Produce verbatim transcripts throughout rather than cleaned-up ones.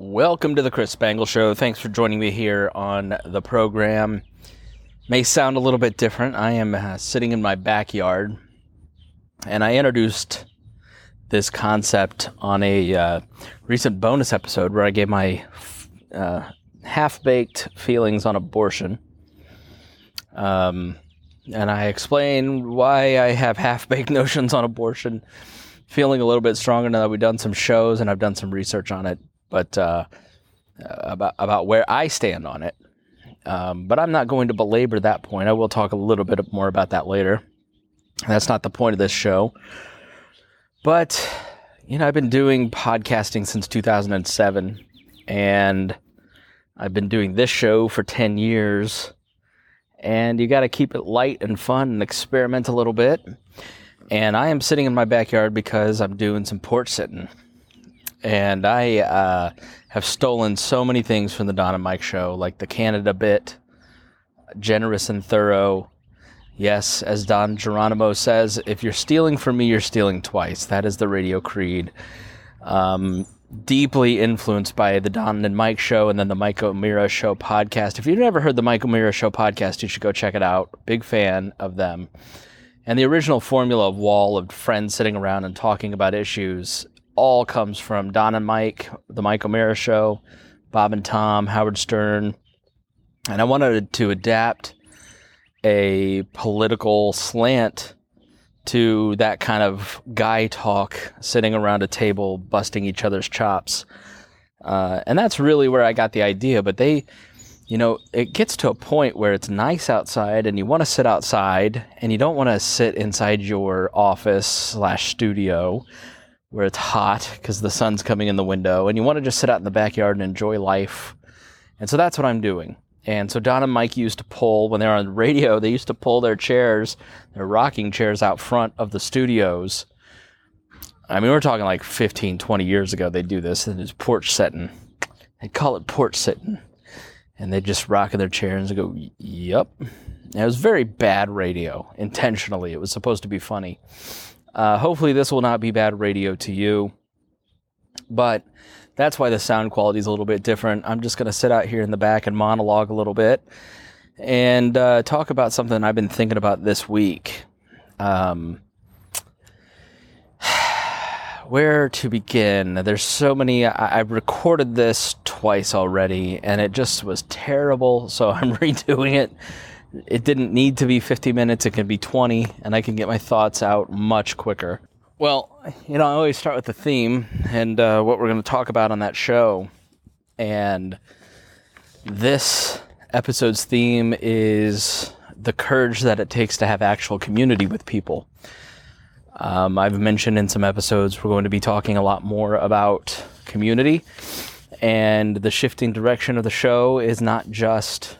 Welcome to the Chris Spangle Show. Thanks for joining me here on the program. May sound a little bit different. I am uh, sitting in my backyard, and I introduced this concept on a uh, recent bonus episode where I gave my uh, half-baked feelings on abortion. Um, and I explained why I have half-baked notions on abortion, feeling a little bit stronger now that we've done some shows and I've done some research on it, but uh, about about where I stand on it. Um, but I'm not going to belabor that point. I will talk a little bit more about that later. That's not the point of this show. But, you know, I've been doing podcasting since two thousand seven, and I've been doing this show for ten years, and you got to keep it light and fun and experiment a little bit. And I am sitting in my backyard because I'm doing some porch sitting. And I uh, have stolen so many things from the Don and Mike show, like the Canada bit, generous and thorough. Yes, as Don Geronimo says, if you're stealing from me, you're stealing twice. That is the radio creed. Um, deeply influenced by the Don and Mike show and then the Mike O'Meara show podcast. If you've never heard the Mike O'Meara show podcast, you should go check it out. Big fan of them. And the original formula of wall of friends sitting around and talking about issues all comes from Don and Mike, the Mike O'Meara show, Bob and Tom, Howard Stern. And I wanted to adapt a political slant to that kind of guy talk, sitting around a table, busting each other's chops. Uh, and that's really where I got the idea. But they, you know, it gets to a point where it's nice outside and you want to sit outside and you don't want to sit inside your office slash studio where it's hot because the sun's coming in the window, and you want to just sit out in the backyard and enjoy life. And so that's what I'm doing. And so Don and Mike used to pull, when they were on the radio, they used to pull their chairs, their rocking chairs out front of the studios. I mean, we're talking like fifteen, twenty years ago they'd do this, and it's porch sitting. They'd call it porch sitting. And they'd just rock in their chairs and go, yep. And it was very bad radio, intentionally. It was supposed to be funny. Uh, hopefully this will not be bad radio to you. But that's why the sound quality is a little bit different. I'm just going to sit out here in the back and monologue a little bit and uh, talk about something I've been thinking about this week. Um, where to begin? There's so many. I- I've recorded this twice already, and it just was terrible, so I'm redoing it. It didn't need to be fifty minutes. It can be twenty, and I can get my thoughts out much quicker. Well, you know, I always start with the theme and uh, what we're going to talk about on that show. And this episode's theme is the courage that it takes to have actual community with people. Um, I've mentioned in some episodes we're going to be talking a lot more about community. And the shifting direction of the show is not just...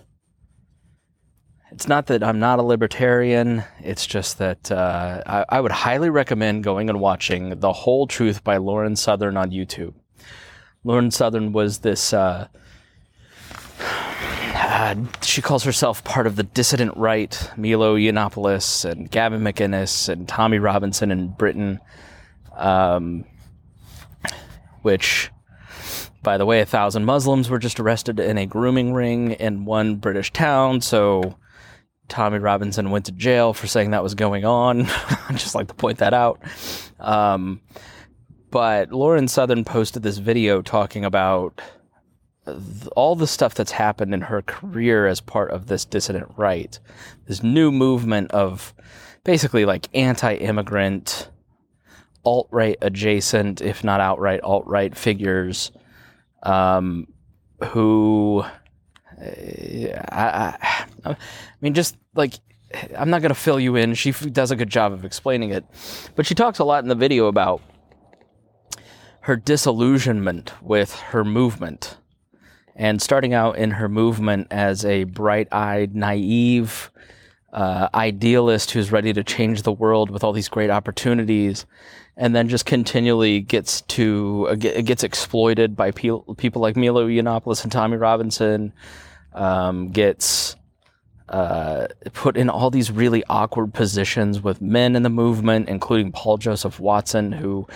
It's not that I'm not a libertarian, it's just that uh, I, I would highly recommend going and watching The Whole Truth by Lauren Southern on YouTube. Lauren Southern was this, uh, uh, she calls herself part of the dissident right, Milo Yiannopoulos and Gavin McInnes and Tommy Robinson in Britain, um, which... By the way, a thousand Muslims were just arrested in a grooming ring in one British town, so Tommy Robinson went to jail for saying that was going on. I just like to point that out. Um, but Lauren Southern posted this video talking about th- all the stuff that's happened in her career as part of this dissident right, this new movement of basically like anti-immigrant, alt-right adjacent, if not outright alt-right figures, Um, who, uh, I, I, I mean, just like, I'm not going to fill you in. She does a good job of explaining it, but she talks a lot in the video about her disillusionment with her movement and starting out in her movement as a bright-eyed, naive, uh, idealist who's ready to change the world with all these great opportunities. And then just continually gets to uh, gets exploited by pe- people like Milo Yiannopoulos and Tommy Robinson, um, gets uh, put in all these really awkward positions with men in the movement, including Paul Joseph Watson, who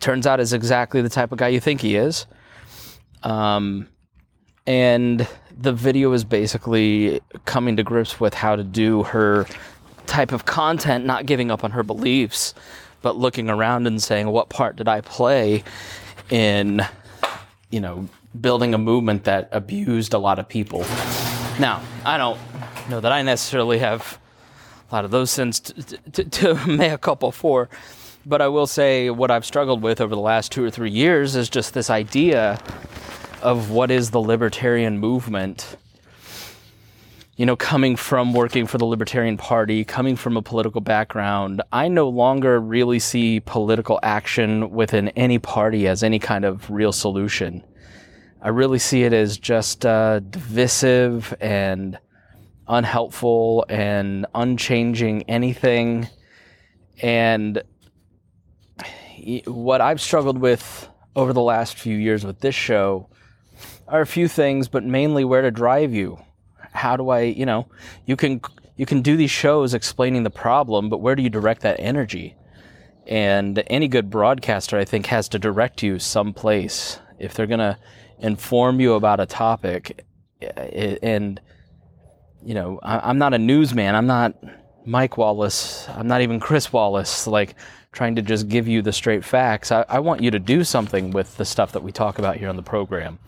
turns out is exactly the type of guy you think he is. Um, and the video is basically coming to grips with how to do her type of content, not giving up on her beliefs, but looking around and saying, what part did I play in, you know, building a movement that abused a lot of people? Now, I don't know that I necessarily have a lot of those sins to, to, to make a couple for, but I will say what I've struggled with over the last two or three years is just this idea of what is the libertarian movement. You know, coming from working for the Libertarian Party, coming from a political background, I no longer really see political action within any party as any kind of real solution. I really see it as just uh, divisive and unhelpful and unchanging anything. And what I've struggled with over the last few years with this show are a few things, but mainly where to drive you. How do I, you know, you can you can do these shows explaining the problem, but where do you direct that energy? And any good broadcaster, I think, has to direct you someplace. If they're going to inform you about a topic, and, you know, I'm not a newsman. I'm not Mike Wallace. I'm not even Chris Wallace, like, trying to just give you the straight facts. I, I want you to do something with the stuff that we talk about here on the program.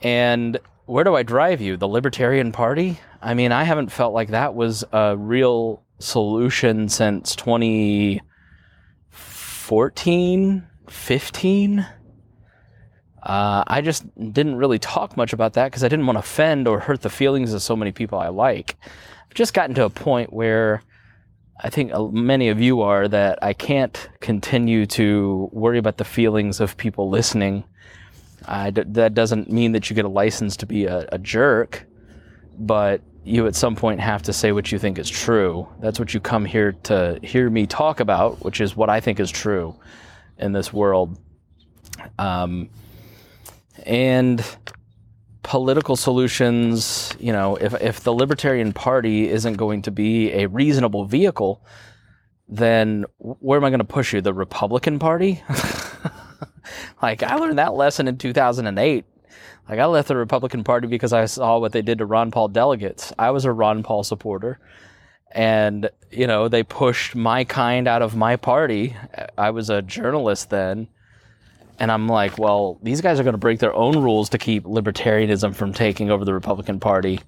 And where do I drive you? The Libertarian Party? I mean, I haven't felt like that was a real solution since twenty fourteen, fifteen. Uh, I just didn't really talk much about that because I didn't want to offend or hurt the feelings of so many people I like. I've just gotten to a point where I think many of you are, that I can't continue to worry about the feelings of people listening. I d- that doesn't mean that you get a license to be a, a jerk, but you at some point have to say what you think is true. That's what you come here to hear me talk about, which is what I think is true in this world. Um, and political solutions, you know, if, if the Libertarian Party isn't going to be a reasonable vehicle, then where am I going to push you? The Republican Party? Like, I learned that lesson in two thousand eight. Like, I left the Republican Party because I saw what they did to Ron Paul delegates. I was a Ron Paul supporter. And, you know, they pushed my kind out of my party. I was a journalist then. And I'm like, well, these guys are going to break their own rules to keep libertarianism from taking over the Republican Party.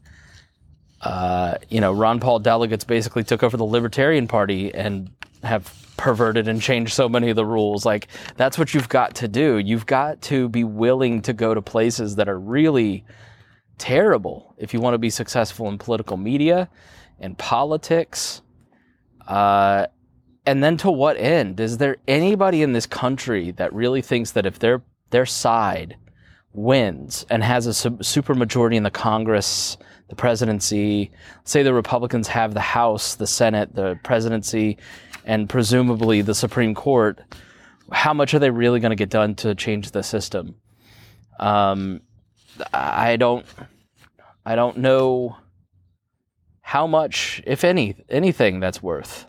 Uh, you know, Ron Paul delegates basically took over the Libertarian Party and have perverted and changed so many of the rules. Like, that's what you've got to do. You've got to be willing to go to places that are really terrible if you want to be successful in political media and politics. Uh, and then to what end? Is there anybody in this country that really thinks that if their their side wins and has a sub- supermajority in the Congress, the presidency, say the Republicans have the House, the Senate, the presidency, and presumably the Supreme Court, how much are they really going to get done to change the system? Um, I don't, I don't know how much, if any, anything that's worth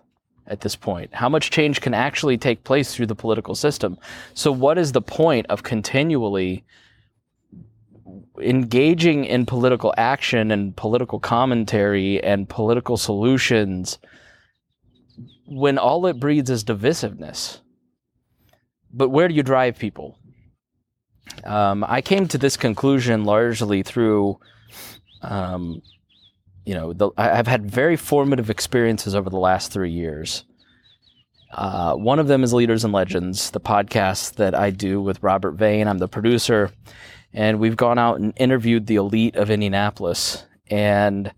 at this point. How much change can actually take place through the political system? So what is the point of continually engaging in political action and political commentary and political solutions when all it breeds is divisiveness? But where do you drive people? Um, I came to this conclusion largely through, um, you know, the, I've had very formative experiences over the last three years. Uh, one of them is Leaders and Legends, the podcast that I do with Robert Vane. I'm the producer, and we've gone out and interviewed the elite of Indianapolis. And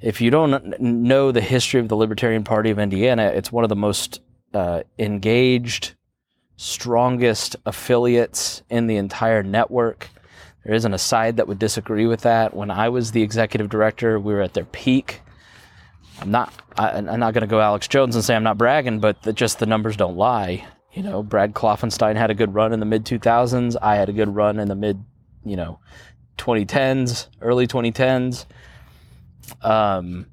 if you don't know the history of the Libertarian Party of Indiana, it's one of the most uh, engaged, strongest affiliates in the entire network. There isn't a side that would disagree with that. When I was the executive director, we were at their peak. I'm not I, I'm not going to go Alex Jones and say I'm not bragging, but the, just the numbers don't lie. You know, Brad Klopfenstein had a good run in the mid two thousands. I had a good run in the mid, you know, twenty tens, early twenty tens. Um,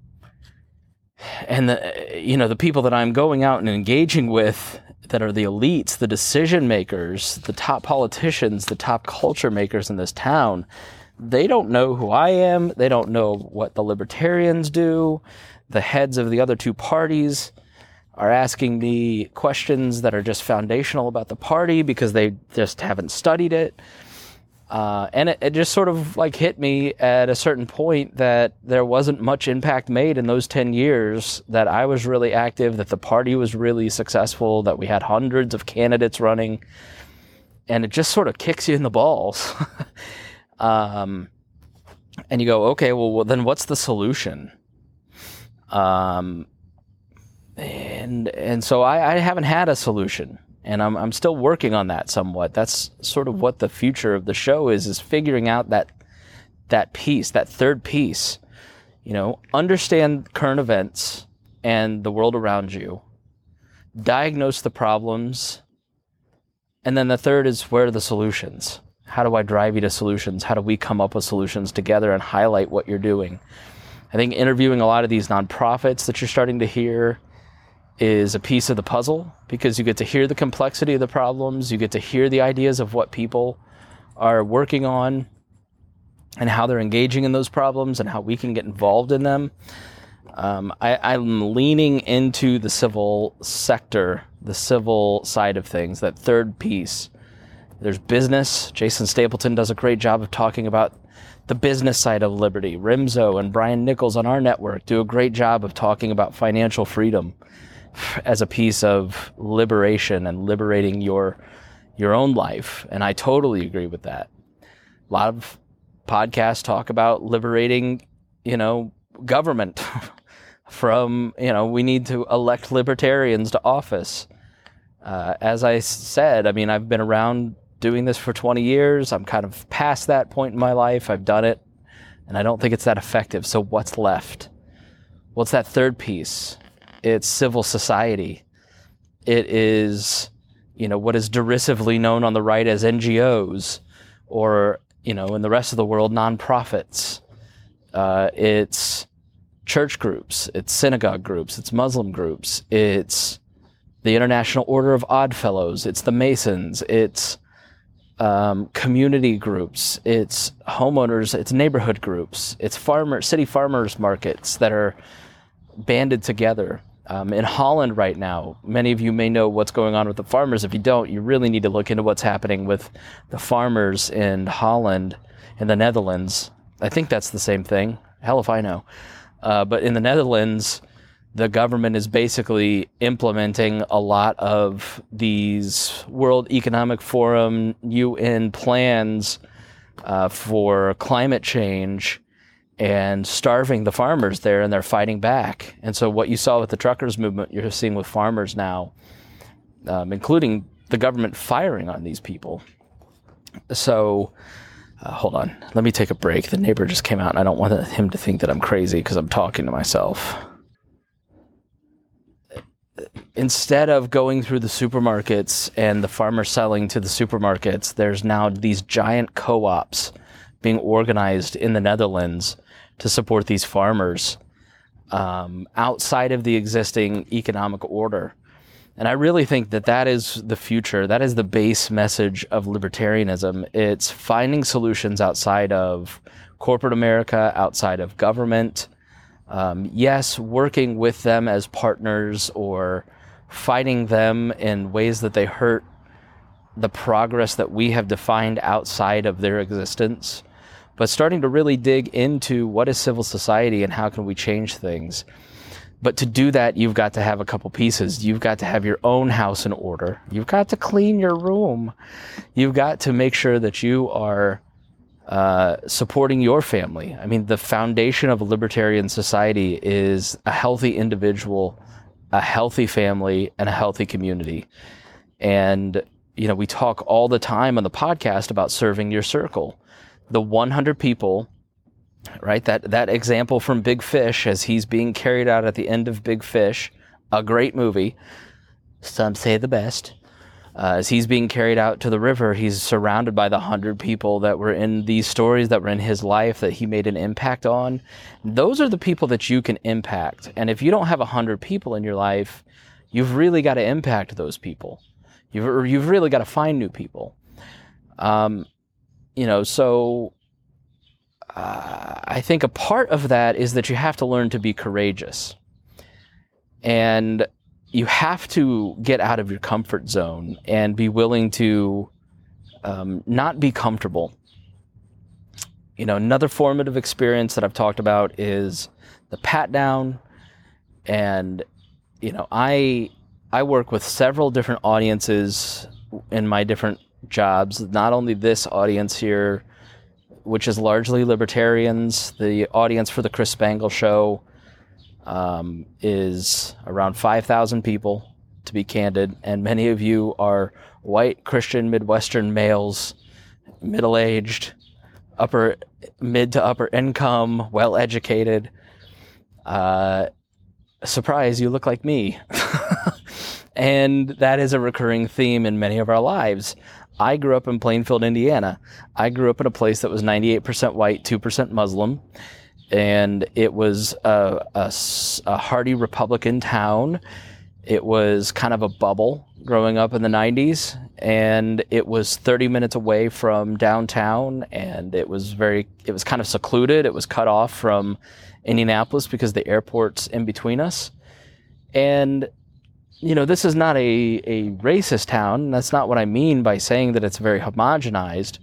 and the, you know, the people that I'm going out and engaging with, that are the elites, the decision makers, the top politicians, the top culture makers in this town, they don't know who I am. They don't know what the libertarians do. The heads of the other two parties are asking me questions that are just foundational about the party because they just haven't studied it. Uh, and it, it just sort of like hit me at a certain point that there wasn't much impact made in those ten years, that I was really active, that the party was really successful, that we had hundreds of candidates running. And it just sort of kicks you in the balls. um, and you go, okay, well, well, then what's the solution? Um, and and so I, I haven't had a solution. And I'm I'm still working on that somewhat. That's sort of what the future of the show is, is figuring out that that piece, that third piece. You know, understand current events and the world around you, diagnose the problems, and then the third is, where are the solutions? How do I drive you to solutions? How do we come up with solutions together and highlight what you're doing? I think interviewing a lot of these nonprofits that you're starting to hear is a piece of the puzzle, because you get to hear the complexity of the problems, you get to hear the ideas of what people are working on and how they're engaging in those problems and how we can get involved in them. Um, I, I'm leaning into the civil sector, the civil side of things, that third piece. There's business. Jason Stapleton does a great job of talking about the business side of liberty. Rimzo and Brian Nichols on our network do a great job of talking about financial freedom as a piece of liberation and liberating your your own life. And I totally agree with that. A lot of podcasts talk about liberating, you know, government from, you know, we need to elect libertarians to office. Uh, as I said, I mean, I've been around doing this for twenty years. I'm kind of past that point in my life. I've done it, and I don't think it's that effective. So what's left? What's that third piece? It's civil society. It is, you know, what is derisively known on the right as N G Os, or, you know, in the rest of the world, nonprofits. Uh, it's church groups. It's synagogue groups. It's Muslim groups. It's the International Order of Odd Fellows. It's the Masons. It's um, community groups. It's homeowners. It's neighborhood groups. It's farmer city farmers markets that are banded together. Um, in Holland right now, many of you may know what's going on with the farmers. If you don't, you really need to look into what's happening with the farmers in Holland and the Netherlands. I think that's the same thing. Hell if I know. Uh, but in the Netherlands, the government is basically implementing a lot of these World Economic Forum, U N plans uh, for climate change, and starving the farmers there, and they're fighting back. And so what you saw with the truckers movement, you're seeing with farmers now, um, including the government firing on these people. So uh, hold on, let me take a break. The neighbor just came out, and I don't want him to think that I'm crazy because I'm talking to myself. Instead of going through the supermarkets and the farmers selling to the supermarkets, there's now these giant co-ops being organized in the Netherlands to support these farmers um, outside of the existing economic order. And I really think that that is the future. That is the base message of libertarianism. It's finding solutions outside of corporate America, outside of government. Um, yes, working with them as partners or fighting them in ways that they hurt the progress that we have defined outside of their existence, but starting to really dig into what is civil society and how can we change things. But to do that, you've got to have a couple pieces. You've got to have your own house in order. You've got to clean your room. You've got to make sure that you are uh, supporting your family. I mean, the foundation of a libertarian society is a healthy individual, a healthy family, and a healthy community. And, you know, we talk all the time on the podcast about serving your circle. The one hundred people, right? That that example from Big Fish, as he's being carried out at the end of Big Fish, a great movie, some say the best. Uh, as he's being carried out to the river, he's surrounded by the one hundred people that were in these stories, that were in his life, that he made an impact on. Those are the people that you can impact. And if you don't have one hundred people in your life, You've really got to impact those people. You've you've really got to find new people. Um, you know, so uh, I think a part of that is that you have to learn to be courageous. And you have to get out of your comfort zone and be willing to um, not be comfortable. You know, another formative experience that I've talked about is the Pat Down. And, you know, I I work with several different audiences in my different jobs, not only this audience here, which is largely libertarians. The audience for the Chris Spangle show um, is around five thousand people, to be candid, and many of you are white, Christian, Midwestern males, middle-aged, upper, mid to upper income, well-educated. Uh, surprise, you look like me. And that is a recurring theme in many of our lives. I grew up in Plainfield, Indiana. I grew up in a place that was ninety-eight percent white, two percent Muslim, and it was a, a, a hearty Republican town. It was kind of a bubble growing up in the nineties, and it was thirty minutes away from downtown, and it was very, it was kind of secluded. It was cut off from Indianapolis because the airport's in between us. And, you know, this is not a, a racist town. That's not what I mean by saying that it's very homogenized.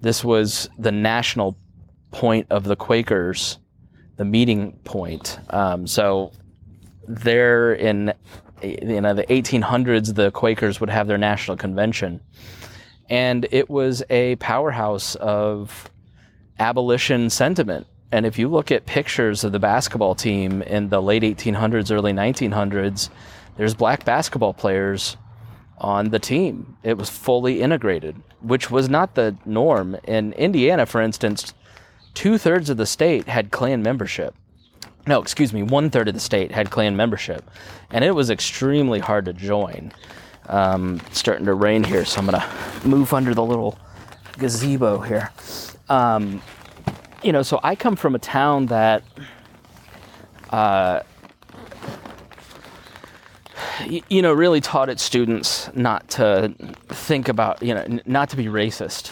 This was the national point of the Quakers, the meeting point. Um, so there in, you know, the eighteen hundreds, the Quakers would have their national convention. And it was a powerhouse of abolition sentiment. And if you look at pictures of the basketball team in the late eighteen hundreds, early nineteen hundreds, there's black basketball players on the team. It was fully integrated, which was not the norm. In Indiana, for instance, two-thirds of the state had Klan membership. No, excuse me, one-third of the state had Klan membership. And it was extremely hard to join. Um, it's starting to rain here, so I'm going to move under the little gazebo here. Um, you know, so I come from a town that... Uh, you know, really taught its students not to think about, you know, n- not to be racist.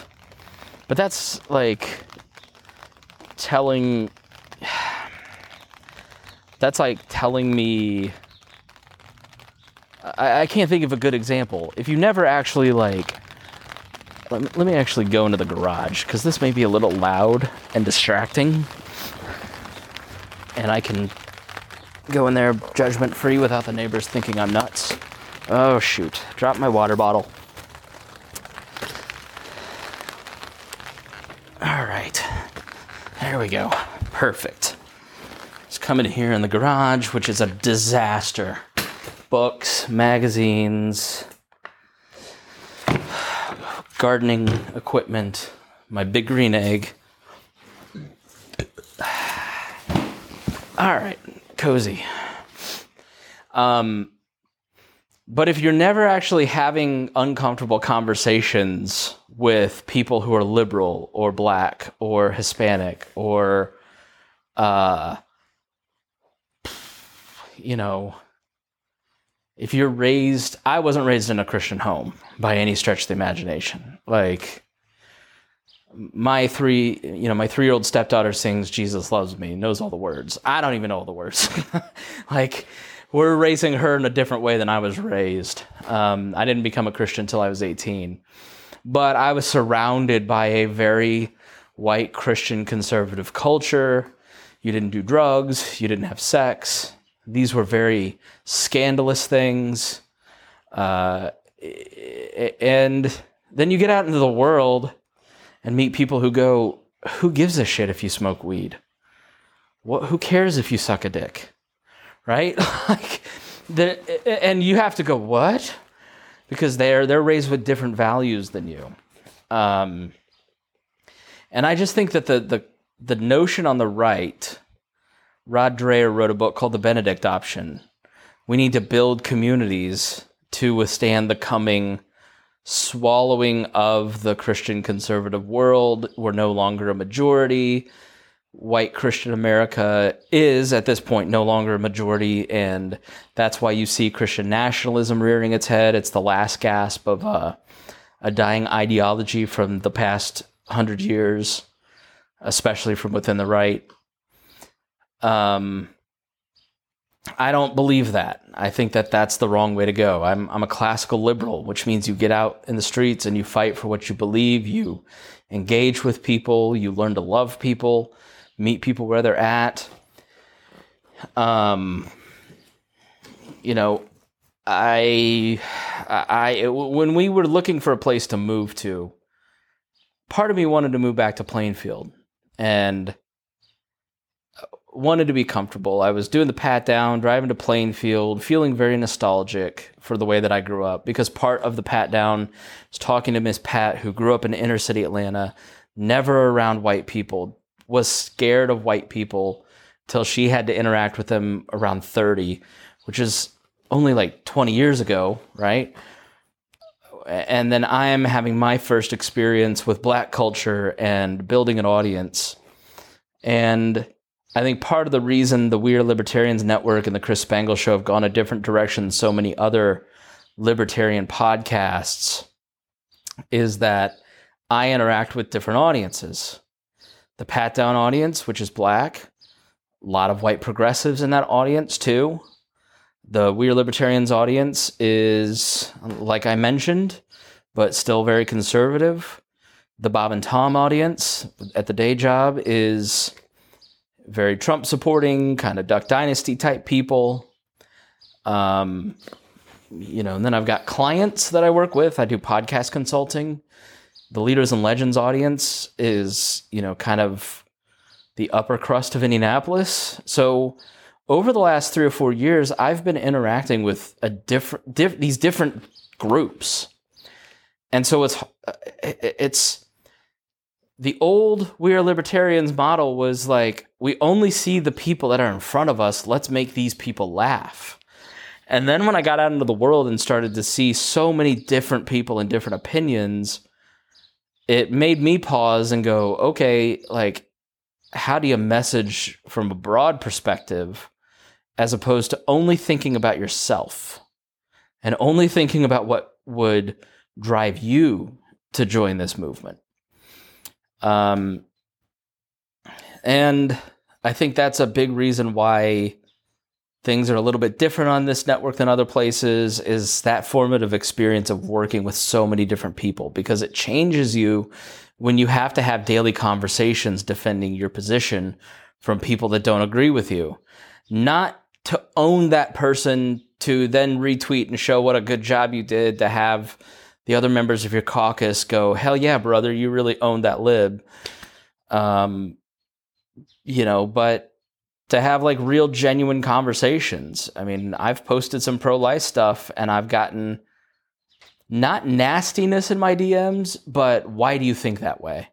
But that's like telling, that's like telling me, I, I can't think of a good example. If you never actually like, let me, let me actually go into the garage, because this may be a little loud and distracting. And I can go in there judgment-free without the neighbors thinking I'm nuts. Oh, shoot. Drop my water bottle. All right. There we go. Perfect. Just come in here in the garage, which is a disaster. Books, magazines, gardening equipment, my big green egg. All right. Cozy. Um, but if you're never actually having uncomfortable conversations with people who are liberal or black or Hispanic or, uh, you know, if you're raised, I wasn't raised in a Christian home by any stretch of the imagination. Like my three, you know, my three-year-old stepdaughter sings "Jesus Loves Me," knows all the words. I don't even know all the words. Like, we're raising her in a different way than I was raised. Um, I didn't become a Christian until I was eighteen. But I was surrounded by a very white Christian conservative culture. You didn't do drugs. You didn't have sex. These were very scandalous things. Uh, and then you get out into the world and meet people who go, who gives a shit if you smoke weed? What? Who cares if you suck a dick? Right? Like, the, and you have to go, what? Because they're they're raised with different values than you. Um, and I just think that the, the, the notion on the right, Rod Dreher wrote a book called The Benedict Option. We need to build communities to withstand the coming swallowing of the Christian conservative world. We're no longer a majority. white Christian America is at this point no longer a majority, and that's why you see Christian nationalism rearing its head. It's the last gasp of uh, a dying ideology from the past hundred years, especially from within the right. Um, I don't believe that. I think that that's the wrong way to go. I'm I'm a classical liberal, which means you get out in the streets and you fight for what you believe. You engage with people. You learn to love people, meet people where they're at. Um, you know, I, I, I when we were looking for a place to move to, part of me wanted to move back to Plainfield, and wanted to be comfortable. I was doing the Pat Down, driving to Plainfield, feeling very nostalgic for the way that I grew up, because part of the Pat Down is talking to Miss Pat, who grew up in inner city Atlanta, never around white people, was scared of white people till she had to interact with them around thirty, which is only like twenty years ago, right? And then I am having my first experience with black culture and building an audience. And I think part of the reason the We Are Libertarians Network and the Chris Spangle Show have gone a different direction than so many other libertarian podcasts is that I interact with different audiences. The Pat Down audience, which is black, a lot of white progressives in that audience too. The We Are Libertarians audience is, like I mentioned, but still very conservative. The Bob and Tom audience at the day job is very Trump-supporting, kind of Duck Dynasty-type people. Um, you know, and then I've got clients that I work with. I do podcast consulting. The Leaders and Legends audience is, you know, kind of the upper crust of Indianapolis. So over the last three or four years, I've been interacting with a different diff- these different groups. And so it's it's... the old We Are Libertarians model was like, we only see the people that are in front of us. Let's make these people laugh. And then when I got out into the world and started to see so many different people and different opinions, it made me pause and go, okay, like, how do you message from a broad perspective as opposed to only thinking about yourself and only thinking about what would drive you to join this movement? Um, and I think that's a big reason why things are a little bit different on this network than other places is that formative experience of working with so many different people, because it changes you when you have to have daily conversations defending your position from people that don't agree with you, not to own that person, to then retweet and show what a good job you did, to have the other members of your caucus go, hell yeah, brother, you really owned that lib. Um, you know, but to have like real genuine conversations. I mean, I've posted some pro-life stuff and I've gotten not nastiness in my D Ms, but why do you think that way?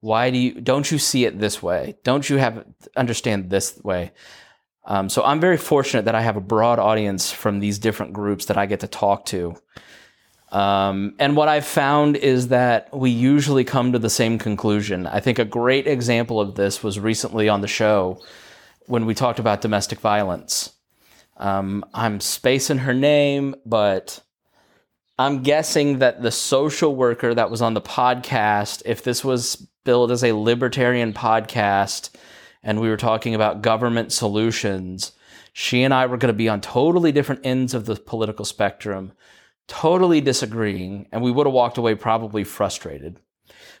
Why do you, don't you see it this way? Don't you have, understand this way? Um, so I'm very fortunate that I have a broad audience from these different groups that I get to talk to. Um, and what I've found is that we usually come to the same conclusion. I think a great example of this was recently on the show when we talked about domestic violence. Um, I'm spacing her name, but I'm guessing that the social worker that was on the podcast, if this was billed as a libertarian podcast and we were talking about government solutions, she and I were going to be on totally different ends of the political spectrum, totally disagreeing, and we would have walked away probably frustrated.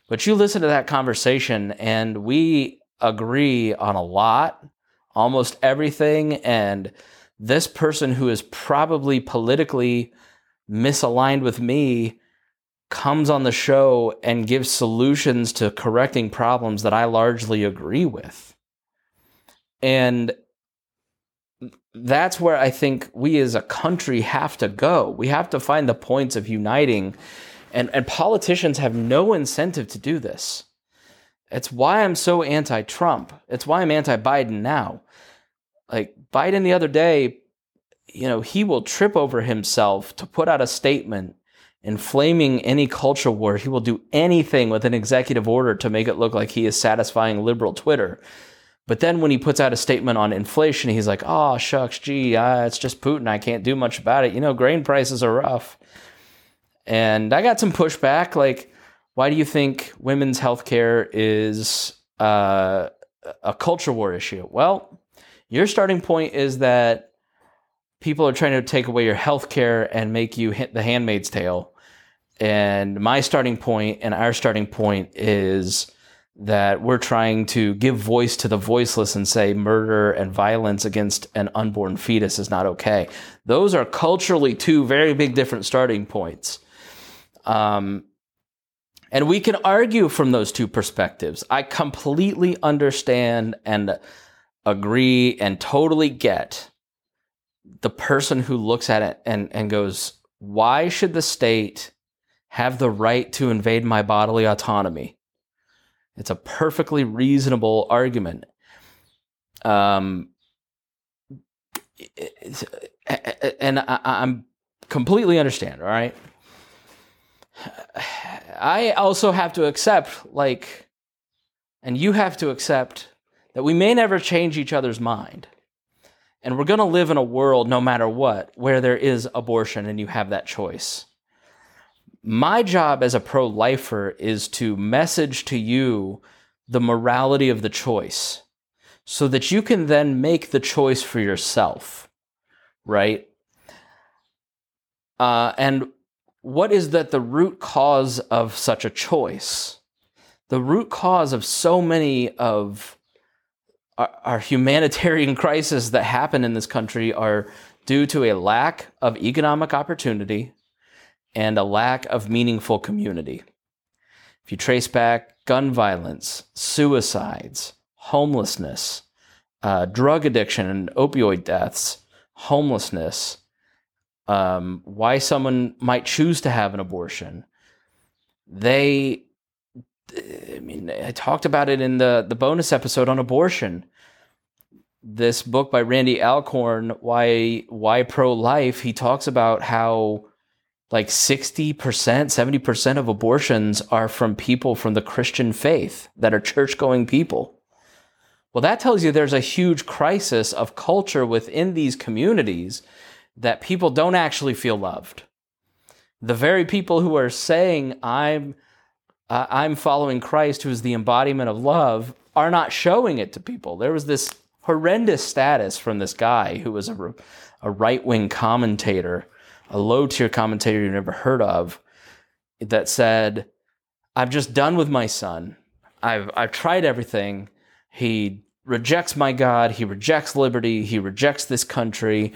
But you listen to that conversation, and we agree on a lot, almost everything, and this person who is probably politically misaligned with me comes on the show and gives solutions to correcting problems that I largely agree with. And that's where I think we as a country have to go. We have to find the points of uniting, and, and politicians have no incentive to do this. It's why I'm so anti-Trump. It's why I'm anti-Biden now. Like Biden the other day, you know, he will trip over himself to put out a statement inflaming any culture war. He will do anything with an executive order to make it look like he is satisfying liberal Twitter. But then when he puts out a statement on inflation, he's like, oh, shucks, gee, uh, it's just Putin. I can't do much about it. You know, grain prices are rough. And I got some pushback. Like, why do you think women's health care is uh, a culture war issue? Well, your starting point is that people are trying to take away your health care and make you hit the Handmaid's Tale. And my starting point and our starting point is that we're trying to give voice to the voiceless and say murder and violence against an unborn fetus is not okay. Those are culturally two very big different starting points. Um, and we can argue from those two perspectives. I completely understand and agree and totally get the person who looks at it and, and goes, why should the state have the right to invade my bodily autonomy? It's a perfectly reasonable argument. Um, and I, I'm completely understand, all right? I also have to accept, like, and you have to accept that we may never change each other's mind. And we're going to live in a world, no matter what, where there is abortion and you have that choice. My job as a pro-lifer is to message to you the morality of the choice so that you can then make the choice for yourself, right? Uh, and what is that the root cause of such a choice? The root cause of so many of our, our humanitarian crises that happen in this country are due to a lack of economic opportunity and a lack of meaningful community. If you trace back gun violence, suicides, homelessness, uh, drug addiction and opioid deaths, homelessness, um, why someone might choose to have an abortion, they, I mean, I talked about it in the, the bonus episode on abortion. This book by Randy Alcorn, Why, Why Pro-Life, he talks about how like sixty percent, seventy percent of abortions are from people from the Christian faith that are church-going people. Well, that tells you there's a huge crisis of culture within these communities that people don't actually feel loved. The very people who are saying, I'm, uh, I'm following Christ, who is the embodiment of love, are not showing it to people. There was this horrendous status from this guy who was a, a right-wing commentator, a low-tier commentator you've never heard of, that said, I'm just done with my son. I've I've tried everything. He rejects my God. He rejects liberty. He rejects this country.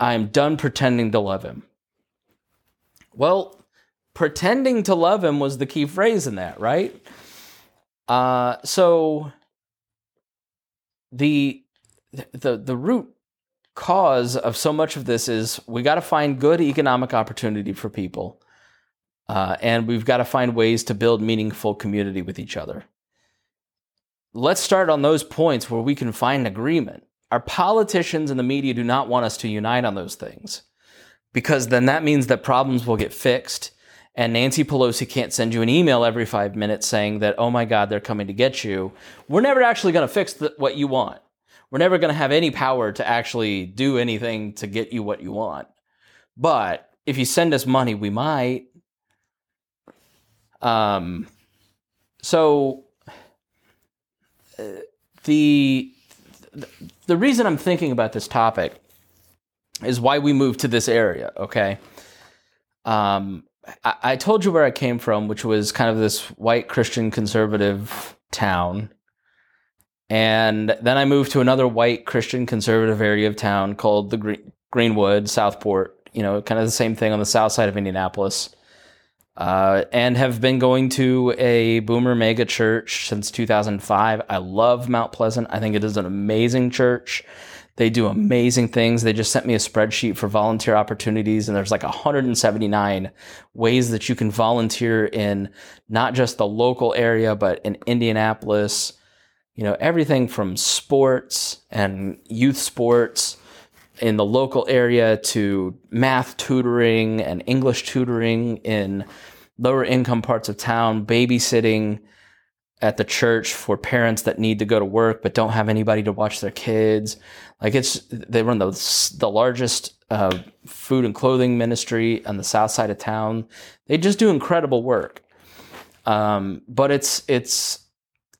I'm done pretending to love him. Well, pretending to love him was the key phrase in that, right? Uh, so the the the root cause of so much of this is we got to find good economic opportunity for people, uh, and we've got to find ways to build meaningful community with each other. Let's start on those points where we can find agreement. Our politicians and the media do not want us to unite on those things, because then that means that problems will get fixed, and Nancy Pelosi can't send you an email every five minutes saying that, oh my God, they're coming to get you. We're never actually going to fix the, what you want. We're never going to have any power to actually do anything to get you what you want. But if you send us money, we might. Um, so uh, the, the the reason I'm thinking about this topic is why we moved to this area, okay? Um, I, I told you where I came from, which was kind of this white Christian conservative town. And then I moved to another white Christian conservative area of town called the Gre- Greenwood, Southport, you know, kind of the same thing on the south side of Indianapolis, uh, and have been going to a boomer mega church since two thousand five. I love Mount Pleasant. I think it is an amazing church. They do amazing things. They just sent me a spreadsheet for volunteer opportunities, and there's like one hundred seventy-nine ways that you can volunteer in not just the local area, but in Indianapolis. You know, everything from sports and youth sports in the local area to math tutoring and English tutoring in lower income parts of town, babysitting at the church for parents that need to go to work but don't have anybody to watch their kids. Like it's, they run the the largest uh, food and clothing ministry on the south side of town. They just do incredible work. Um, but it's it's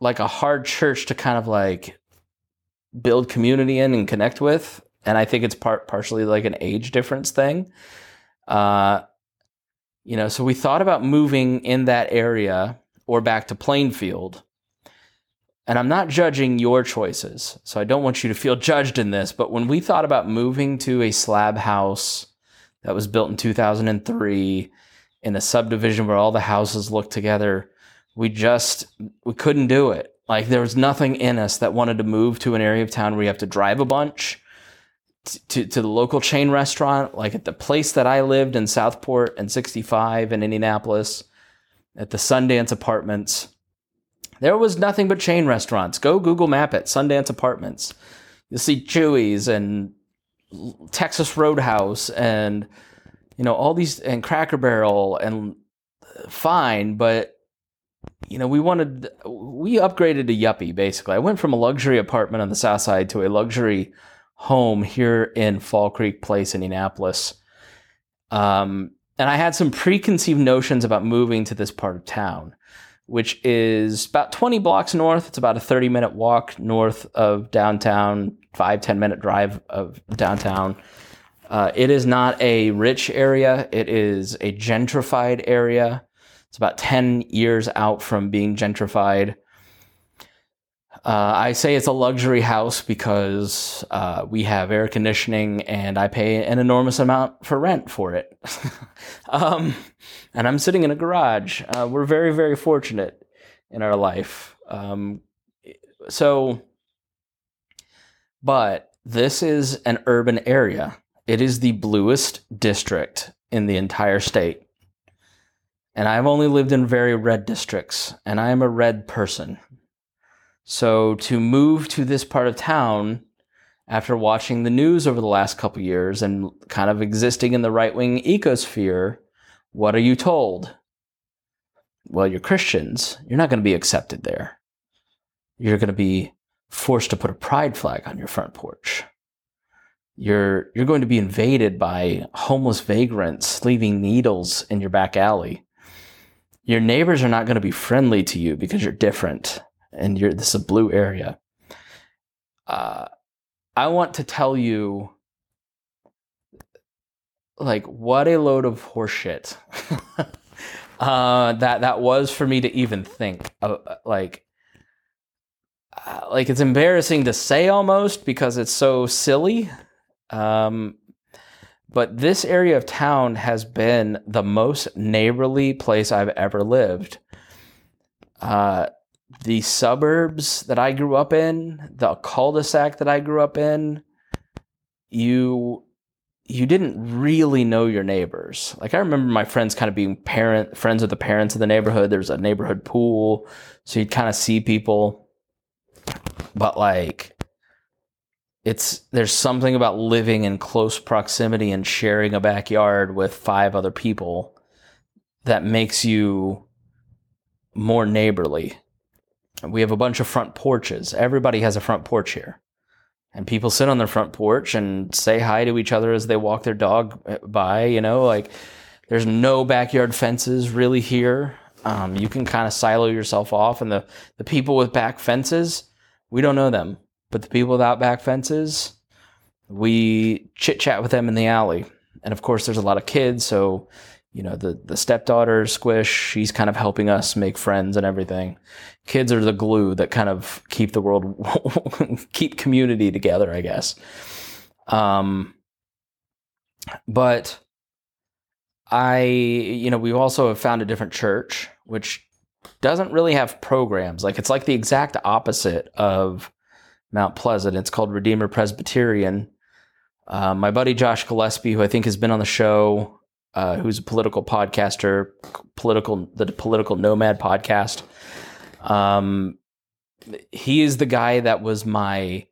like a hard church to kind of like build community in and connect with. And I think it's part partially like an age difference thing. Uh, you know, so we thought about moving in that area or back to Plainfield. And I'm not judging your choices, so I don't want you to feel judged in this, but when we thought about moving to a slab house that was built in two thousand three in a subdivision where all the houses looked together, we just, we couldn't do it. Like there was nothing in us that wanted to move to an area of town where you have to drive a bunch to, to the local chain restaurant, like at the place that I lived in Southport and sixty-five in Indianapolis, at the Sundance Apartments. There was nothing but chain restaurants. Go Google Map it, Sundance Apartments. You'll see Chewy's and Texas Roadhouse and, you know, all these, and Cracker Barrel and Fine, but, you know, we wanted, we upgraded to yuppie, basically. I went from a luxury apartment on the south side to a luxury home here in Fall Creek Place, Indianapolis. Um, and I had some preconceived notions about moving to this part of town, which is about twenty blocks north. It's about a thirty minute walk north of downtown, five, ten minute drive of downtown. Uh, it is not a rich area. It is a gentrified area. It's about ten years out from being gentrified. Uh, I say it's a luxury house because uh, we have air conditioning and I pay an enormous amount for rent for it. um, and I'm sitting in a garage. Uh, we're very, very fortunate in our life. Um, so, but this is an urban area. It is the bluest district in the entire state. And I've only lived in very red districts, and I am a red person. So to move to this part of town after watching the news over the last couple of years and kind of existing in the right-wing ecosphere, what are you told? Well, you're Christians. You're not going to be accepted there. You're going to be forced to put a pride flag on your front porch. You're you're going to be invaded by homeless vagrants leaving needles in your back alley. Your neighbors are not going to be friendly to you because you're different. And you're, this is a blue area. Uh, I want to tell you, like, what a load of horseshit uh, that that was for me to even think. Uh, like, uh, like it's embarrassing to say almost because it's so silly. Um, but this area of town has been the most neighborly place I've ever lived. Uh, The suburbs that I grew up in, the cul-de-sac that I grew up in, you you didn't really know your neighbors. Like I remember my friends kind of being parent friends with the parents of the neighborhood. There's a neighborhood pool, so you'd kind of see people. But like, it's there's something about living in close proximity and sharing a backyard with five other people that makes you more neighborly. We have a bunch of front porches. Everybody has a front porch here. And people sit on their front porch and say hi to each other as they walk their dog by, you know, like there's no backyard fences really here. Um, you can kind of silo yourself off. And the, the people with back fences, we don't know them. But the people without back fences, we chit-chat with them in the alley. And, of course, there's a lot of kids. So, you know, the, the stepdaughter, Squish, she's kind of helping us make friends and everything. Kids are the glue that kind of keep the world, keep community together, I guess. Um, but I, you know, we also have found a different church, which doesn't really have programs. Like it's like the exact opposite of Mount Pleasant. It's called Redeemer Presbyterian. Uh, my buddy Josh Gillespie, who I think has been on the show, uh, who's a political podcaster, political the Political Nomad podcast. Um, he is the guy that was my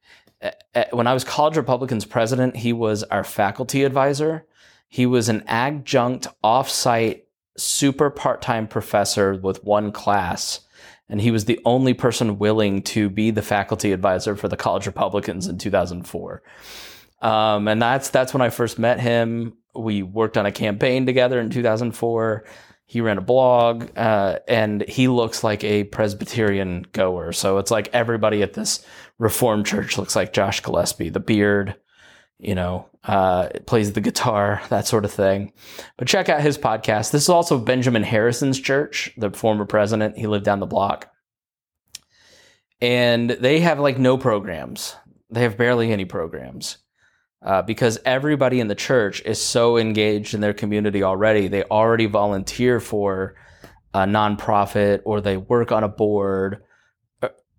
when I was College Republicans president, he was our faculty advisor. He was an adjunct off-site super part-time professor with one class. And he was the only person willing to be the faculty advisor for the College Republicans in two thousand four. Um, and that's that's when I first met him. We worked on a campaign together in two thousand four. He ran a blog, uh, and he looks like a Presbyterian goer. So it's like everybody at this Reformed church looks like Josh Gillespie, the beard, you know, uh, plays the guitar, that sort of thing. But check out his podcast. This is also Benjamin Harrison's church, the former president. He lived down the block. And they have like no programs. They have barely any programs. Uh, because everybody in the church is so engaged in their community already. They already volunteer for a nonprofit, or they work on a board,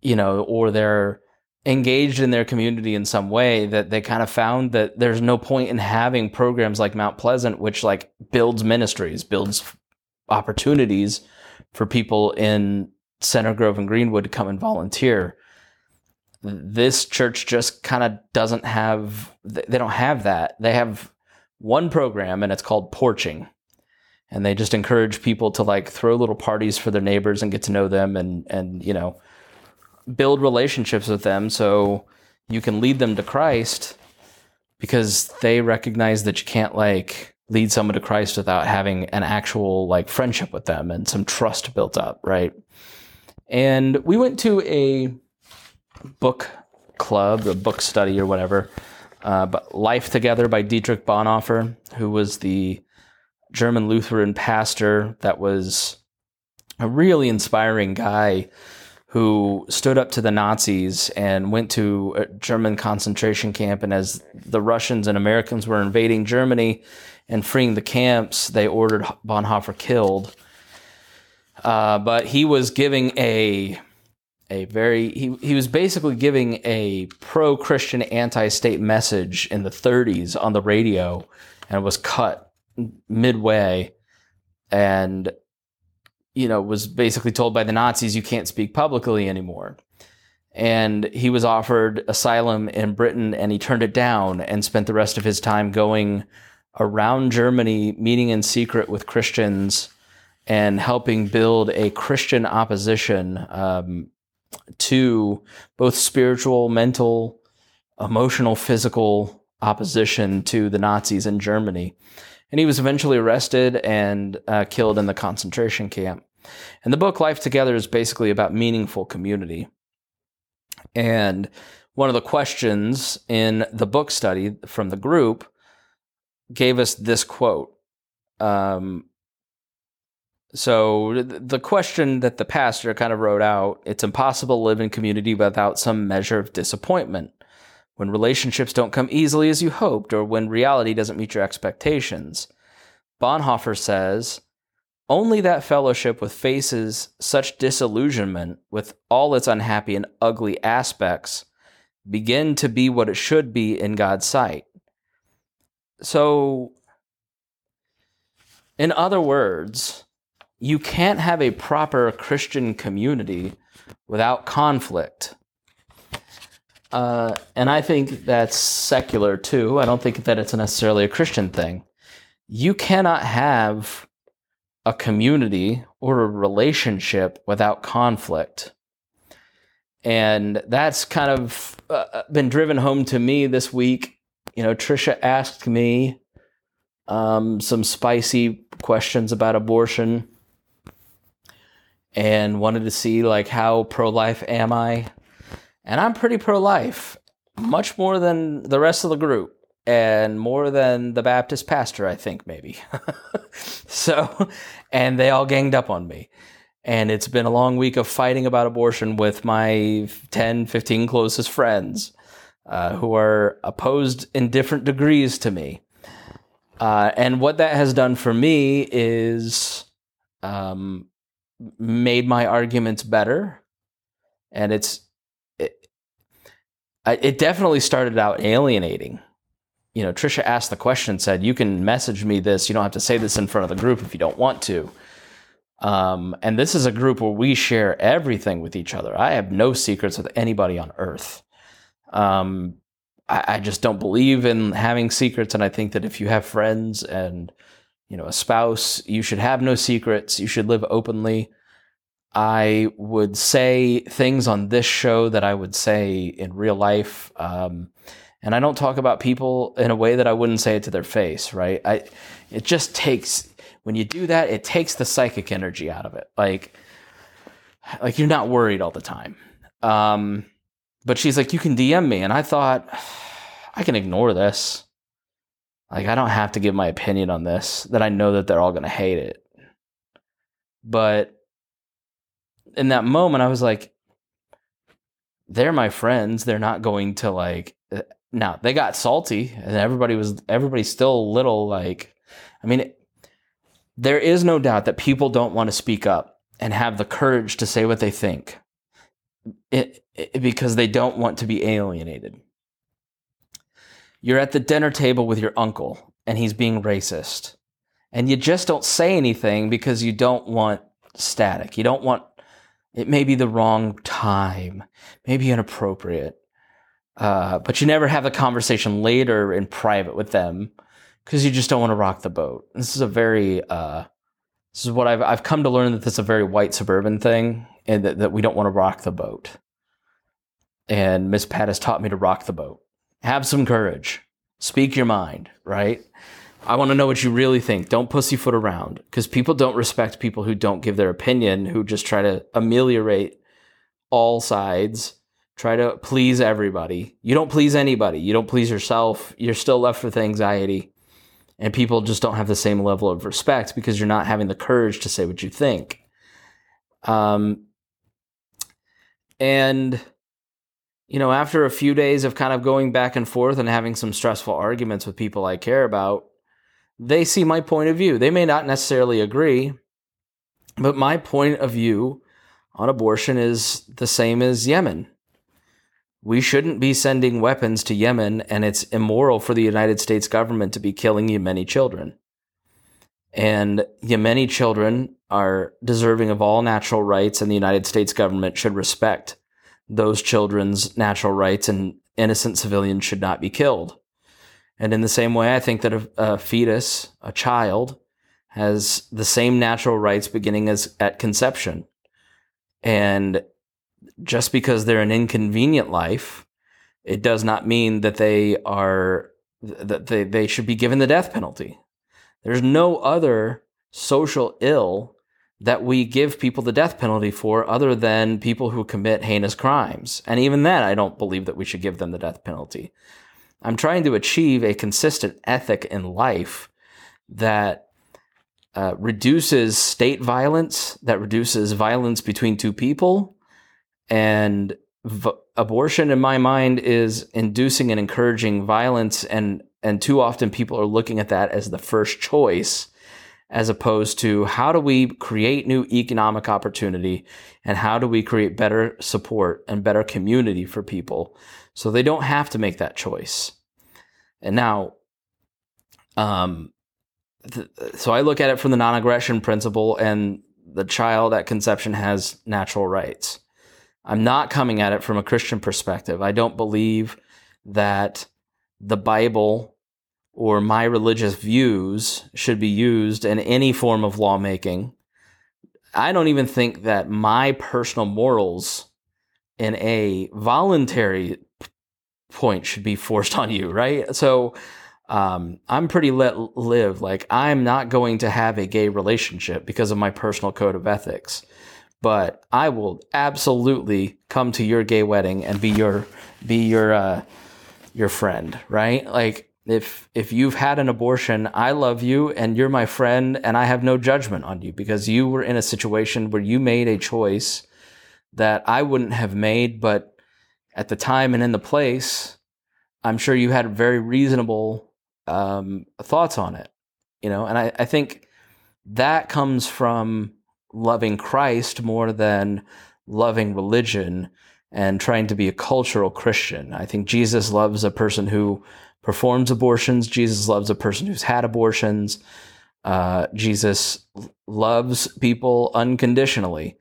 you know, or they're engaged in their community in some way, that they kind of found that there's no point in having programs like Mount Pleasant, which like builds ministries, builds opportunities for people in Center Grove and Greenwood to come and volunteer. This church just kind of doesn't have, they don't have that. They have one program, and it's called Porching. And they just encourage people to like throw little parties for their neighbors and get to know them and, and, you know, build relationships with them so you can lead them to Christ, because they recognize that you can't like lead someone to Christ without having an actual like friendship with them and some trust built up, right? And we went to a book club or book study or whatever, uh, but Life Together by Dietrich Bonhoeffer, who was the German Lutheran pastor that was a really inspiring guy who stood up to the Nazis and went to a German concentration camp. And as the Russians and Americans were invading Germany and freeing the camps, they ordered Bonhoeffer killed. Uh, but he was giving a A very he he was basically giving a pro-Christian, anti-state message in the thirties on the radio, and was cut midway, and you know was basically told by the Nazis, you can't speak publicly anymore. And he was offered asylum in Britain, and he turned it down and spent the rest of his time going around Germany, meeting in secret with Christians and helping build a Christian opposition um to both spiritual, mental, emotional, physical opposition to the Nazis in Germany. And he was eventually arrested and uh, killed in the concentration camp. And the book Life Together is basically about meaningful community. And one of the questions in the book study from the group gave us this quote. Um, So the question that the pastor kind of wrote out, it's impossible to live in community without some measure of disappointment. When relationships don't come easily as you hoped, or when reality doesn't meet your expectations. Bonhoeffer says, only that fellowship with faces such disillusionment, with all its unhappy and ugly aspects, begin to be what it should be in God's sight. So, in other words, you can't have a proper Christian community without conflict. Uh, and I think that's secular too. I don't think that it's necessarily a Christian thing. You cannot have a community or a relationship without conflict. And that's kind of uh, been driven home to me this week. You know, Trisha asked me um, some spicy questions about abortion. And wanted to see like how pro-life am I? And I'm pretty pro-life, much more than the rest of the group, and more than the Baptist pastor, I think maybe. So, and they all ganged up on me. And it's been a long week of fighting about abortion with my ten, fifteen closest friends uh, who are opposed in different degrees to me. Uh, and what that has done for me is... Um, made my arguments better, and it's it, it definitely started out alienating. You know, Trisha asked the question, said, you can message me this, you don't have to say this in front of the group if you don't want to. Um, and this is a group where we share everything with each other. I have no secrets with anybody on earth. Um, I, I just don't believe in having secrets. And I think that if you have friends and, you know, a spouse, you should have no secrets. You should live openly. I would say things on this show that I would say in real life. Um, and I don't talk about people in a way that I wouldn't say it to their face, right? I, it just takes, when you do that, it takes the psychic energy out of it. Like, like you're not worried all the time. Um, but she's like, you can D M me. And I thought, I can ignore this. Like, I don't have to give my opinion on this, that I know that they're all going to hate it. But in that moment, I was like, they're my friends. They're not going to like, now they got salty and everybody was, everybody's still a little like, I mean, it, there is no doubt that people don't want to speak up and have the courage to say what they think it, it, because they don't want to be alienated. You're at the dinner table with your uncle and he's being racist and you just don't say anything because you don't want static. You don't want, it may be the wrong time, maybe inappropriate, uh, but you never have a conversation later in private with them because you just don't want to rock the boat. This is a very, uh, this is what I've I've come to learn, that this is a very white suburban thing, and that, that we don't want to rock the boat. And Miss Pat has taught me to rock the boat. Have some courage. Speak your mind, right? I want to know what you really think. Don't pussyfoot around, because people don't respect people who don't give their opinion, who just try to ameliorate all sides, try to please everybody. You don't please anybody. You don't please yourself. You're still left with anxiety, and people just don't have the same level of respect because you're not having the courage to say what you think. Um, and... You know, after a few days of kind of going back and forth and having some stressful arguments with people I care about, they see my point of view. They may not necessarily agree, but my point of view on abortion is the same as Yemen. We shouldn't be sending weapons to Yemen, and it's immoral for the United States government to be killing Yemeni children. And Yemeni children are deserving of all natural rights, and the United States government should respect those children's natural rights, and innocent civilians should not be killed. And in the same way, I think that a, a fetus, a child, has the same natural rights beginning as at conception. And just because they're an inconvenient life, it does not mean that they are that they, they should be given the death penalty. There's no other social ill that we give people the death penalty for other than people who commit heinous crimes. And even that, I don't believe that we should give them the death penalty. I'm trying to achieve a consistent ethic in life that uh, reduces state violence, that reduces violence between two people. And v- abortion, in my mind, is inducing and encouraging violence. And, and too often people are looking at that as the first choice, as opposed to how do we create new economic opportunity and how do we create better support and better community for people so they don't have to make that choice. And now, um, th- so I look at it from the non-aggression principle, and the child at conception has natural rights. I'm not coming at it from a Christian perspective. I don't believe that the Bible or my religious views should be used in any form of lawmaking. I don't even think that my personal morals in a voluntary point should be forced on you, right? So um, I'm pretty let live. Like, I'm not going to have a gay relationship because of my personal code of ethics, but I will absolutely come to your gay wedding and be your be your uh, your friend, right? Like, If if you've had an abortion, I love you and you're my friend, and I have no judgment on you because you were in a situation where you made a choice that I wouldn't have made, but at the time and in the place, I'm sure you had very reasonable um, thoughts on it, you know. And I, I think that comes from loving Christ more than loving religion and trying to be a cultural Christian. I think Jesus loves a person who performs abortions. Jesus loves a person who's had abortions. Uh, Jesus loves people unconditionally.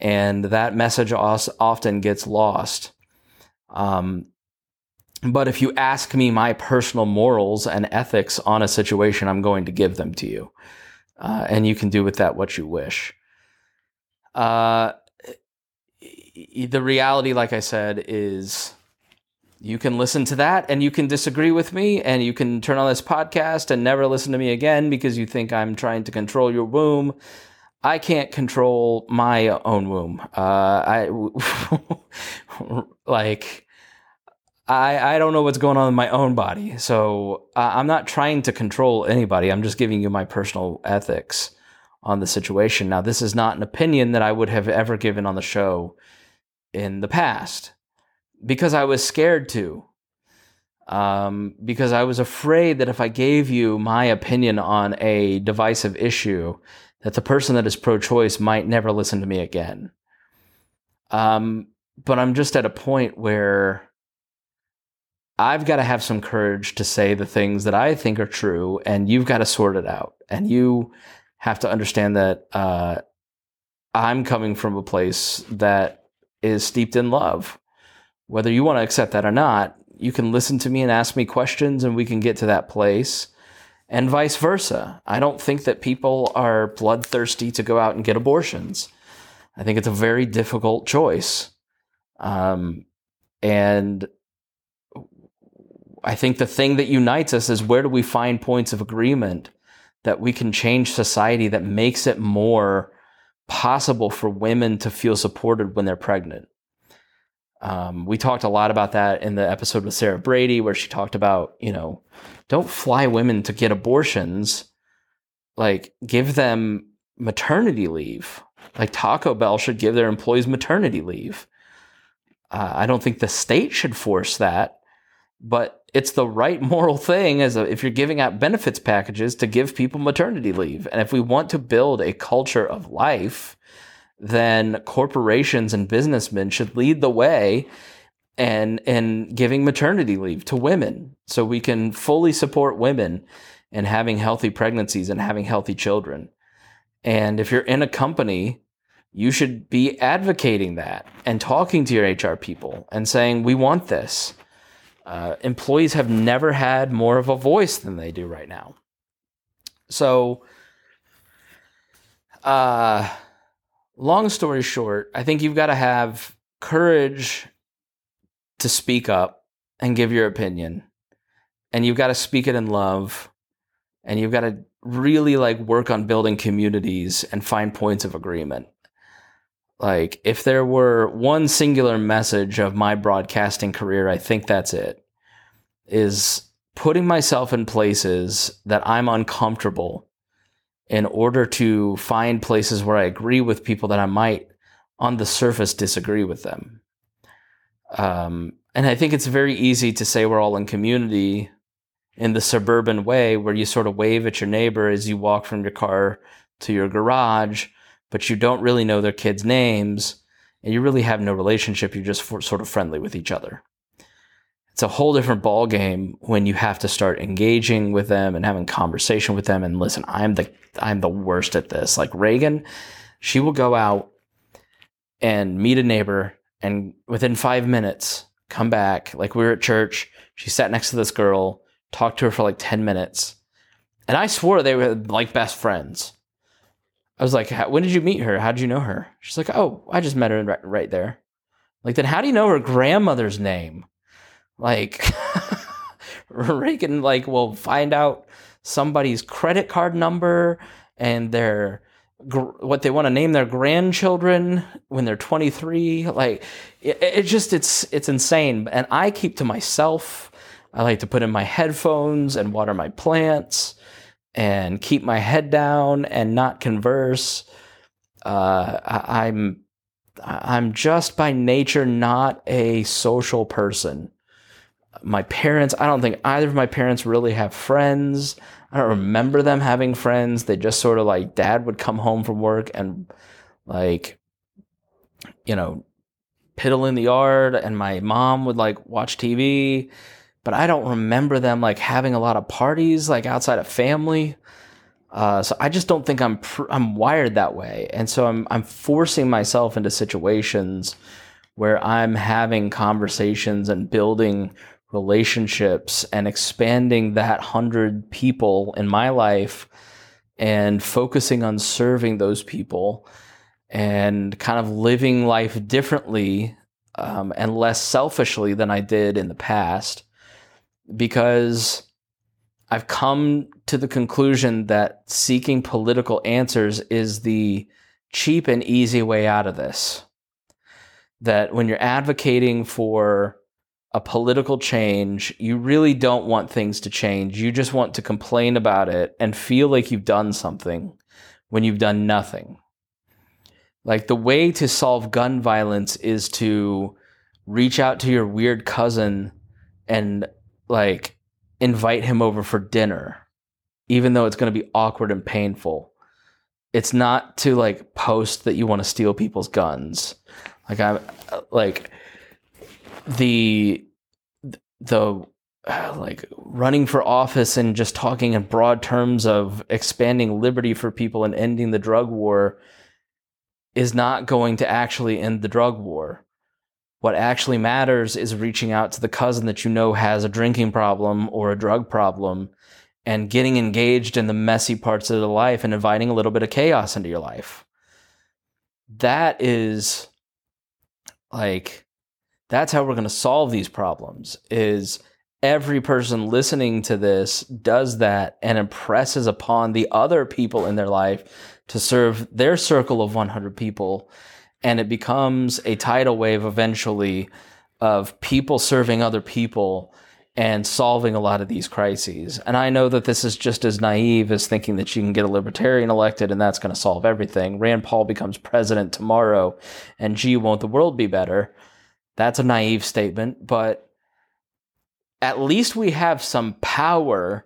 And that message often gets lost. Um, But if you ask me my personal morals and ethics on a situation, I'm going to give them to you. Uh, and you can do with that what you wish. Uh, the reality, like I said, is you can listen to that and you can disagree with me and you can turn on this podcast and never listen to me again because you think I'm trying to control your womb. I can't control my own womb. Uh, I like... I, I don't know what's going on in my own body, so uh, I'm not trying to control anybody. I'm just giving you my personal ethics on the situation. Now, this is not an opinion that I would have ever given on the show in the past because I was scared to, um, because I was afraid that if I gave you my opinion on a divisive issue, that the person that is pro-choice might never listen to me again. Um, but I'm just at a point where I've got to have some courage to say the things that I think are true, and you've got to sort it out. And you have to understand that uh, I'm coming from a place that is steeped in love. Whether you want to accept that or not, you can listen to me and ask me questions, and we can get to that place, and vice versa. I don't think that people are bloodthirsty to go out and get abortions. I think it's a very difficult choice. Um, and... I think the thing that unites us is where do we find points of agreement that we can change society that makes it more possible for women to feel supported when they're pregnant. Um, we talked a lot about that in the episode with Sarah Brady, where she talked about, you know, don't fly women to get abortions. Like, give them maternity leave. Like, Taco Bell should give their employees maternity leave. Uh, I don't think the state should force that, but it's the right moral thing as a, if you're giving out benefits packages to give people maternity leave. And if we want to build a culture of life, then corporations and businessmen should lead the way and, and giving maternity leave to women so we can fully support women in having healthy pregnancies and having healthy children. And if you're in a company, you should be advocating that and talking to your H R people and saying, we want this. Uh, employees have never had more of a voice than they do right now. So, uh, long story short, I think you've got to have courage to speak up and give your opinion. And you've got to speak it in love. And you've got to really, like, work on building communities and find points of agreement. Like, if there were one singular message of my broadcasting career, I think that's it, is putting myself in places that I'm uncomfortable in order to find places where I agree with people that I might, on the surface, disagree with them. Um, and I think it's very easy to say we're all in community in the suburban way, where you sort of wave at your neighbor as you walk from your car to your garage, but you don't really know their kids' names, and you really have no relationship. You're just for, sort of friendly with each other. It's a whole different ballgame when you have to start engaging with them and having conversation with them. And listen, I'm the I'm the worst at this. Like, Reagan, she will go out and meet a neighbor, and within five minutes, come back. Like, we were at church. She sat next to this girl, talked to her for like ten minutes. And I swore they were like best friends. I was like, when did you meet her? How did you know her? She's like, oh, I just met her right, right there. Like, then how do you know her grandmother's name? Like, Reagan, like, will find out somebody's credit card number and their what they want to name their grandchildren when they're twenty-three. Like, it, it just, it's it's insane. And I keep to myself. I like to put in my headphones and water my plants and keep my head down and not converse. Uh, I, I'm, I'm just by nature not a social person. My parents, I don't think either of my parents really have friends. I don't remember them having friends. They just sort of, like, dad would come home from work and, like, you know, piddle in the yard, and my mom would, like, watch T V. But I don't remember them, like, having a lot of parties, like, outside of family. Uh, so I just don't think I'm pr- I'm wired that way. And so I'm I'm forcing myself into situations where I'm having conversations and building relationships and expanding that hundred people in my life and focusing on serving those people and kind of living life differently um, and less selfishly than I did in the past, because I've come to the conclusion that seeking political answers is the cheap and easy way out of this. That when you're advocating for a political change, you really don't want things to change. You just want to complain about it and feel like you've done something when you've done nothing. Like, the way to solve gun violence is to reach out to your weird cousin and, like, invite him over for dinner, even though it's going to be awkward and painful. It's not to, like, post that you want to steal people's guns. Like, I'm like the the like running for office and just talking in broad terms of expanding liberty for people and ending the drug war is not going to actually end the drug war. What actually matters is reaching out to the cousin that you know has a drinking problem or a drug problem and getting engaged in the messy parts of their life and inviting a little bit of chaos into your life. That is... Like, that's how we're going to solve these problems, is every person listening to this does that and impresses upon the other people in their life to serve their circle of one hundred people. And it becomes a tidal wave eventually of people serving other people and solving a lot of these crises. And I know that this is just as naive as thinking that you can get a libertarian elected and that's going to solve everything. Rand Paul becomes president tomorrow and gee, won't the world be better? That's a naive statement, but at least we have some power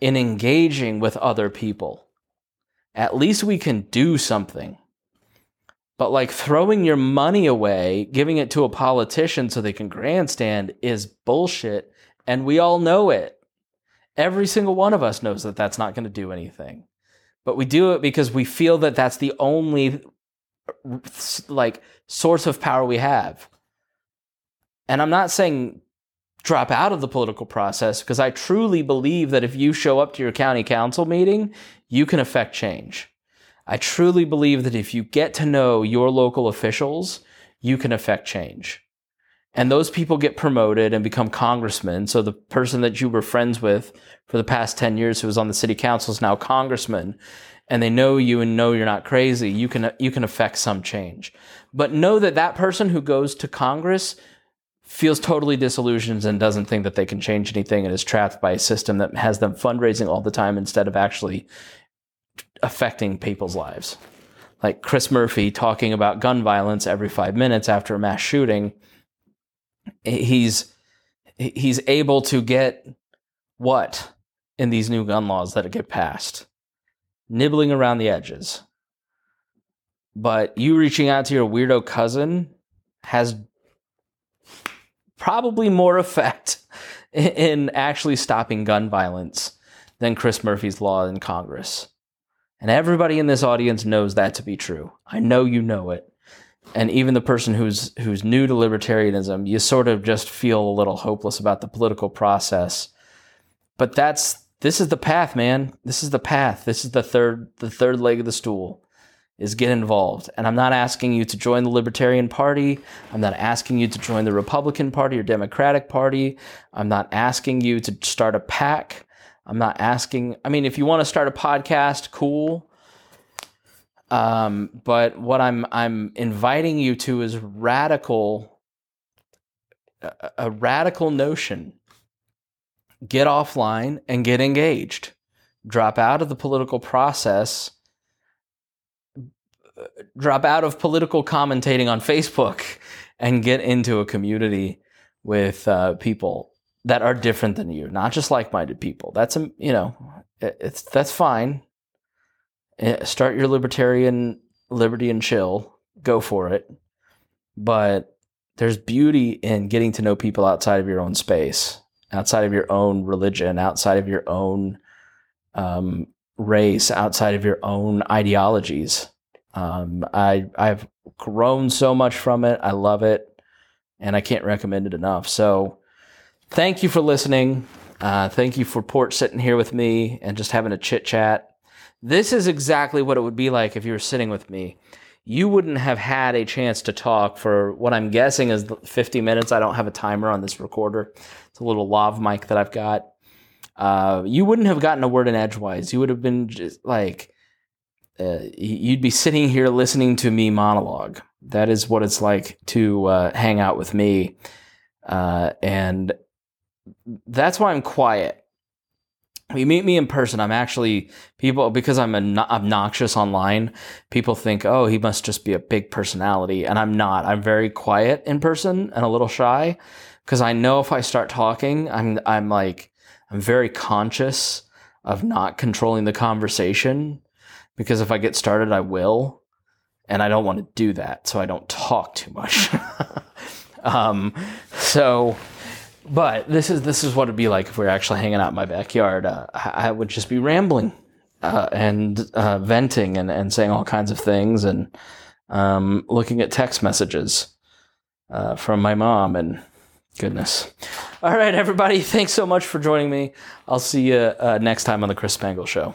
in engaging with other people. At least we can do something. But like throwing your money away, giving it to a politician so they can grandstand is bullshit. And we all know it. Every single one of us knows that that's not going to do anything. But we do it because we feel that that's the only like source of power we have. And I'm not saying drop out of the political process, because I truly believe that if you show up to your county council meeting, you can affect change. I truly believe that if you get to know your local officials, you can affect change. And those people get promoted and become congressmen. So the person that you were friends with for the past ten years who was on the city council is now congressman, and they know you and know you're not crazy. You can, you can affect some change. But know that that person who goes to Congress feels totally disillusioned and doesn't think that they can change anything and is trapped by a system that has them fundraising all the time instead of actually affecting people's lives. Like Chris Murphy talking about gun violence every five minutes after a mass shooting. He's he's able to get what in these new gun laws that get passed? Nibbling around the edges. But you reaching out to your weirdo cousin has probably more effect in actually stopping gun violence than Chris Murphy's law in Congress. And everybody in this audience knows that to be true. I know you know it. And even the person who's who's new to libertarianism, you sort of just feel a little hopeless about the political process. But that's this is the path, man. This is the path. This is the third the third leg of the stool, is get involved. And I'm not asking you to join the Libertarian Party. I'm not asking you to join the Republican Party or Democratic Party. I'm not asking you to start a PAC. I'm not asking... I mean, if you want to start a podcast, cool. Um, but what I'm I'm inviting you to is radical, a, a radical notion. Get offline and get engaged. Drop out of the political process. Drop out of political commentating on Facebook and get into a community with uh, people that are different than you, not just like-minded people. That's a, you know, it, it's that's fine. Start your libertarian liberty and chill. Go for it. But there's beauty in getting to know people outside of your own space, outside of your own religion, outside of your own um, race, outside of your own ideologies. Um, I, I've grown so much from it. I love it. And I can't recommend it enough. So Thank you for listening. Uh, thank you for Port sitting here with me and just having a chit chat. This is exactly what it would be like if you were sitting with me. You wouldn't have had a chance to talk for what I'm guessing is fifty minutes. I don't have a timer on this recorder. It's a little lav mic that I've got. Uh, you wouldn't have gotten a word in edgewise. You would have been just like, uh, you'd be sitting here listening to me monologue. That is what it's like to uh, hang out with me. Uh, and that's why I'm quiet. You meet me in person, I'm actually, people, because I'm an, obnoxious online, people think, oh, he must just be a big personality. And I'm not. I'm very quiet in person and a little shy because I know if I start talking, I'm I'm like, I'm very conscious of not controlling the conversation because if I get started, I will. And I don't want to do that. So I don't talk too much. um, so... But this is this is what it'd be like if we were actually hanging out in my backyard. Uh, I would just be rambling uh, and uh, venting and, and saying all kinds of things and um, looking at text messages uh, from my mom and goodness. All right, everybody, thanks so much for joining me. I'll see you uh, next time on the Chris Spangle Show.